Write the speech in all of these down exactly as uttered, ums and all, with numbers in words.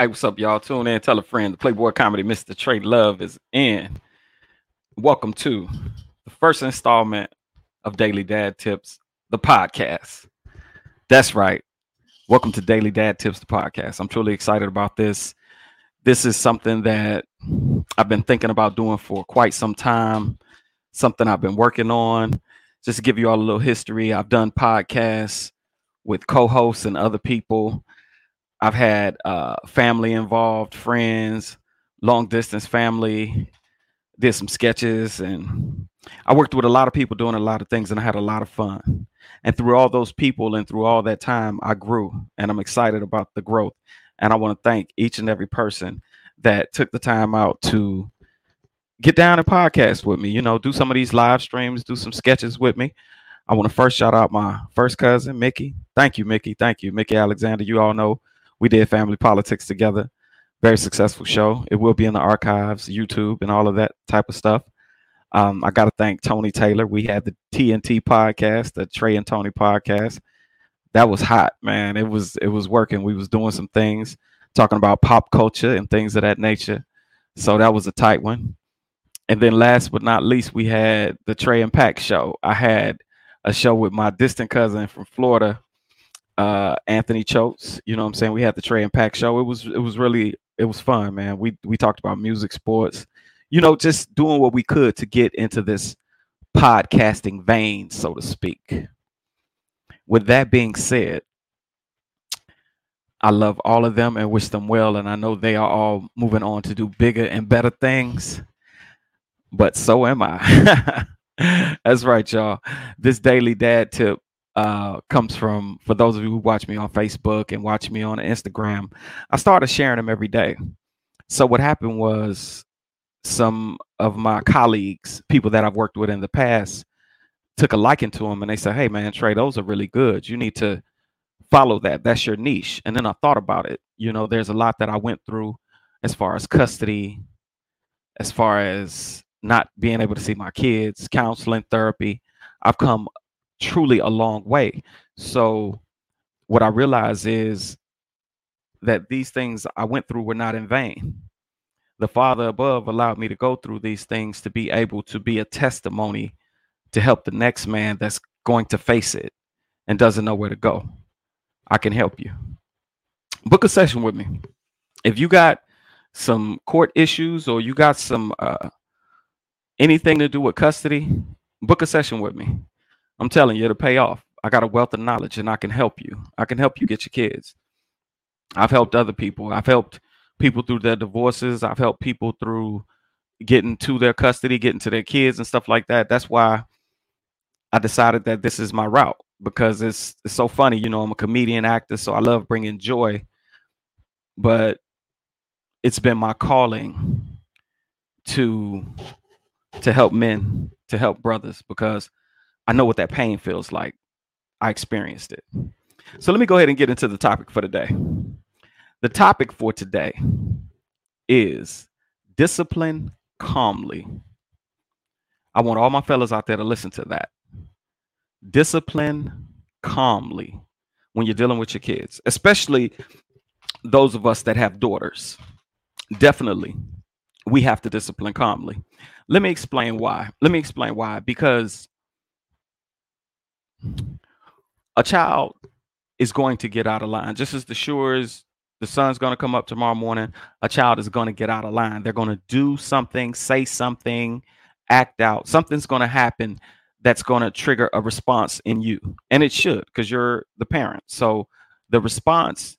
Hey, what's up, y'all? Tune in, tell a friend. The Playboy Comedy Mister Trey Love is in. Welcome to the first installment of Daily Dad Tips, the podcast. That's right. Welcome to Daily Dad Tips, the podcast. I'm truly excited about this. This is something that I've been thinking about doing for quite some time, something I've been working on. Just to give you all a little history, I've done podcasts with co-hosts and other people. I've had uh, family involved, friends, long distance family, did some sketches, and I worked with a lot of people doing a lot of things, and I had a lot of fun. And through all those people and through all that time, I grew, and I'm excited about the growth. And I want to thank each and every person that took the time out to get down and podcast with me, you know, do some of these live streams, do some sketches with me. I want to first shout out my first cousin, Mickey. Thank you, Mickey. Thank you, Mickey Alexander. You all know we did Family Politics together. Very successful show. It will be in the archives, YouTube, and all of that type of stuff. Um, I got to thank Tony Taylor. We had the T N T podcast, the Trey and Tony podcast. That was hot, man. It was it was working. We was doing some things, talking about pop culture and things of that nature. So that was a tight one. And then last but not least, we had the Trey and Pac show. I had a show with my distant cousin from Florida, Uh, Anthony Choates, you know what I'm saying? We had the Trey and Pac show. It was, it was really, it was fun, man. We, we talked about music, sports, you know, just doing what we could to get into this podcasting vein, so to speak. With that being said, I love all of them and wish them well. And I know they are all moving on to do bigger and better things, but so am I. That's right, y'all. This Daily Dad Tip Uh, comes from, for those of you who watch me on Facebook and watch me on Instagram, I started sharing them every day. So what happened was some of my colleagues, people that I've worked with in the past, took a liking to them and they said, hey man, Trey, those are really good. You need to follow that. That's your niche. And then I thought about it. You know, there's a lot that I went through as far as custody, as far as not being able to see my kids, counseling, therapy. I've come truly a long way. So what I realize is that these things I went through were not in vain. The Father above allowed me to go through these things to be able to be a testimony to help the next man that's going to face it and doesn't know where to go. I can help you. Book a session with me. If you got some court issues or you got some uh, anything to do with custody, book a session with me. I'm telling you, it'll pay off. I got a wealth of knowledge and I can help you. I can help you get your kids. I've helped other people. I've helped people through their divorces. I've helped people through getting to their custody, getting to their kids and stuff like that. That's why I decided that this is my route, because it's, it's so funny. You know, I'm a comedian, actor, so I love bringing joy. But it's been my calling to to help men, to help brothers, because I know what that pain feels like. I experienced it. So let me go ahead and get into the topic for today. The topic for today is discipline calmly. I want all my fellas out there to listen to that. Discipline calmly when you're dealing with your kids, especially those of us that have daughters. Definitely, we have to discipline calmly. Let me explain why. Let me explain why. Because a child is going to get out of line. Just as the sure as the sun's going to come up tomorrow morning, a child is going to get out of line. They're going to do something, say something, act out. Something's going to happen that's going to trigger a response in you. And it should, because you're the parent. So the response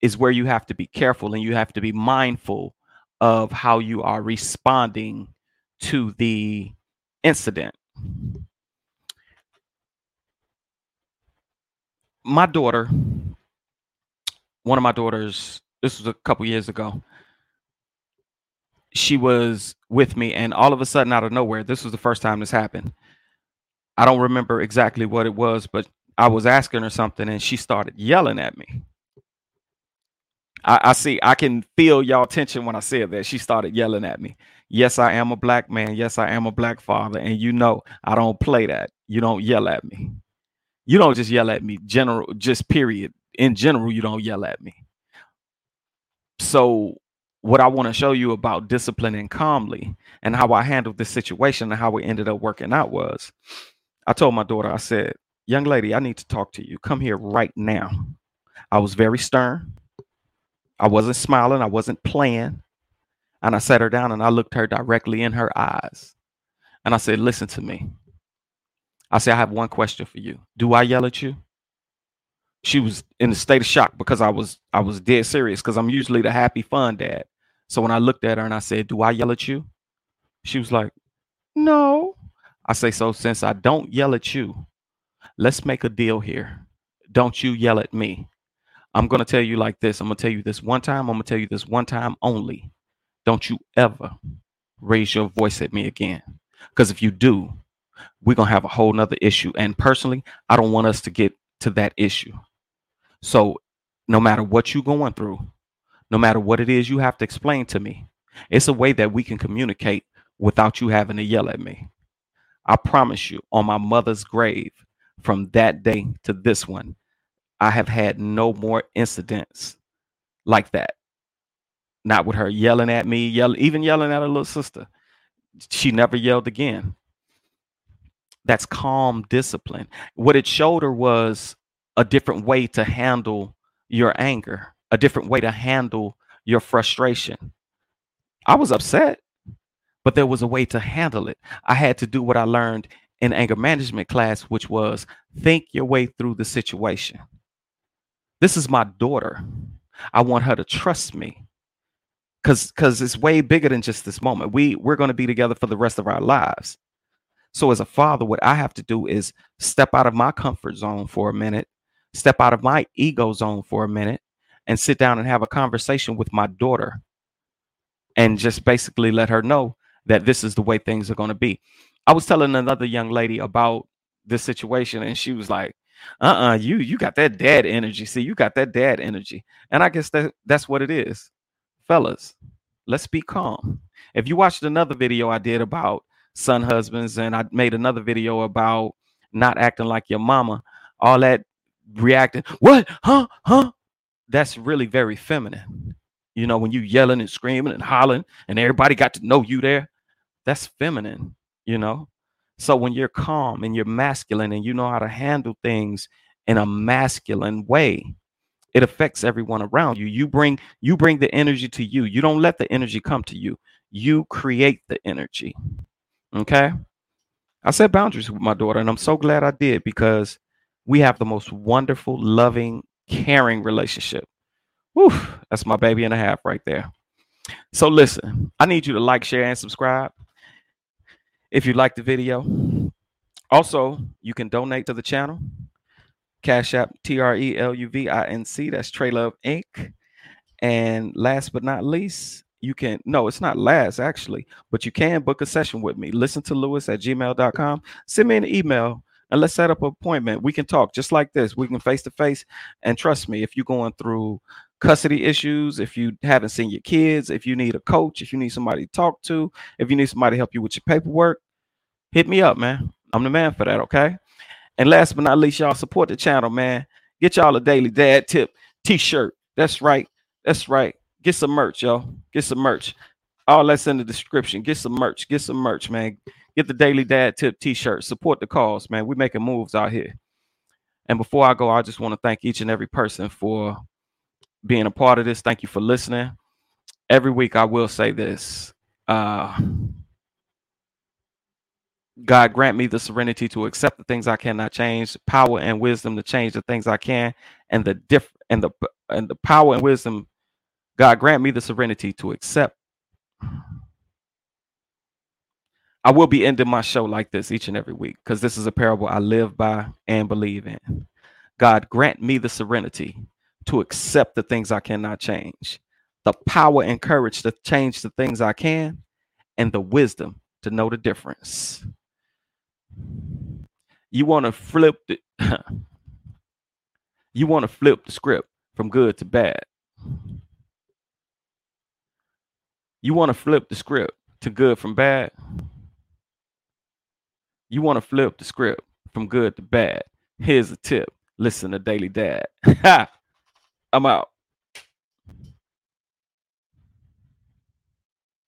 is where you have to be careful and you have to be mindful of how you are responding to the incident. My daughter, one of my daughters, this was a couple years ago, she was with me and all of a sudden out of nowhere, this was the first time this happened. I don't remember exactly what it was, but I was asking her something and she started yelling at me. I, I see, I can feel y'all tension when I said that. She started yelling at me. Yes, I am a black man. Yes, I am a black father. And you know, I don't play that. You don't yell at me. You don't just yell at me, general, just period. In general, you don't yell at me. So what I want to show you about disciplining calmly and how I handled this situation and how it ended up working out was, I told my daughter, I said, young lady, I need to talk to you. Come here right now. I was very stern. I wasn't smiling. I wasn't playing. And I sat her down and I looked her directly in her eyes. And I said, listen to me. I said, I have one question for you. Do I yell at you? She was in a state of shock because I was I was dead serious, because I'm usually the happy, fun dad. So when I looked at her and I said, do I yell at you? She was like, no. I say, so since I don't yell at you, let's make a deal here. Don't you yell at me. I'm going to tell you like this. I'm going to tell you this one time. I'm going to tell you this one time only. Don't you ever raise your voice at me again. Because if you do, we're going to have a whole nother issue. And personally, I don't want us to get to that issue. So no matter what you're going through, no matter what it is you have to explain to me, it's a way that we can communicate without you having to yell at me. I promise you, on my mother's grave, from that day to this one, I have had no more incidents like that. Not with her yelling at me, yell, even yelling at her little sister. She never yelled again. That's calm discipline. What it showed her was a different way to handle your anger, a different way to handle your frustration. I was upset, but there was a way to handle it. I had to do what I learned in anger management class, which was think your way through the situation. This is my daughter. I want her to trust me, because because it's way bigger than just this moment. We, we're going to be together for the rest of our lives. So as a father, what I have to do is step out of my comfort zone for a minute, step out of my ego zone for a minute, and sit down and have a conversation with my daughter and just basically let her know that this is the way things are going to be. I was telling another young lady about this situation, and she was like, uh-uh, you you got that dad energy. See, you got that dad energy. And I guess that that's what it is. Fellas, let's be calm. If you watched another video I did about son husbands, and I made another video about not acting like your mama, all that reacting, what, huh, huh, that's really very feminine. You know, when you yelling and screaming and hollering and everybody got to know you there, that's feminine, you know. So when you're calm and you're masculine and you know how to handle things in a masculine way, it affects everyone around you. You bring you bring the energy to you. You don't let the energy come to you. You create the energy. Okay, I set boundaries with my daughter, and I'm so glad I did, because we have the most wonderful, loving, caring relationship. Whew, that's my baby and a half right there. So listen, I need you to like, share, and subscribe if you like the video. Also, you can donate to the channel. Cash App, T R E L U V I N C. That's Trey Love, Incorporated. And last but not least, you can, no, it's not last actually, but you can book a session with me. Listen to Lewis at gmail dot com. Send me an email and let's set up an appointment. We can talk just like this. We can face to face. And trust me, if you're going through custody issues, if you haven't seen your kids, if you need a coach, if you need somebody to talk to, if you need somebody to help you with your paperwork, hit me up, man. I'm the man for that. Okay. And last but not least, y'all support the channel, man. Get y'all a Daily Dad Tip t-shirt. That's right. That's right. Get some merch, yo. Get some merch. All that's in the description. Get some merch. Get some merch, man. Get the Daily Dad Tip t-shirt. Support the cause, man. We're making moves out here. And before I go, I just want to thank each and every person for being a part of this. Thank you for listening. Every week I will say this. Uh, God grant me the serenity to accept the things I cannot change, power and wisdom to change the things I can, and the diff- and the and the power and wisdom God grant me the serenity to accept. I will be ending my show like this each and every week, because this is a parable I live by and believe in. God grant me the serenity to accept the things I cannot change, the power and courage to change the things I can, and the wisdom to know the difference. You want to flip the, you want to flip the script from good to bad. You want to flip the script to good from bad. You want to flip the script from good to bad. Here's a tip. Listen to Daily Dad. I'm out.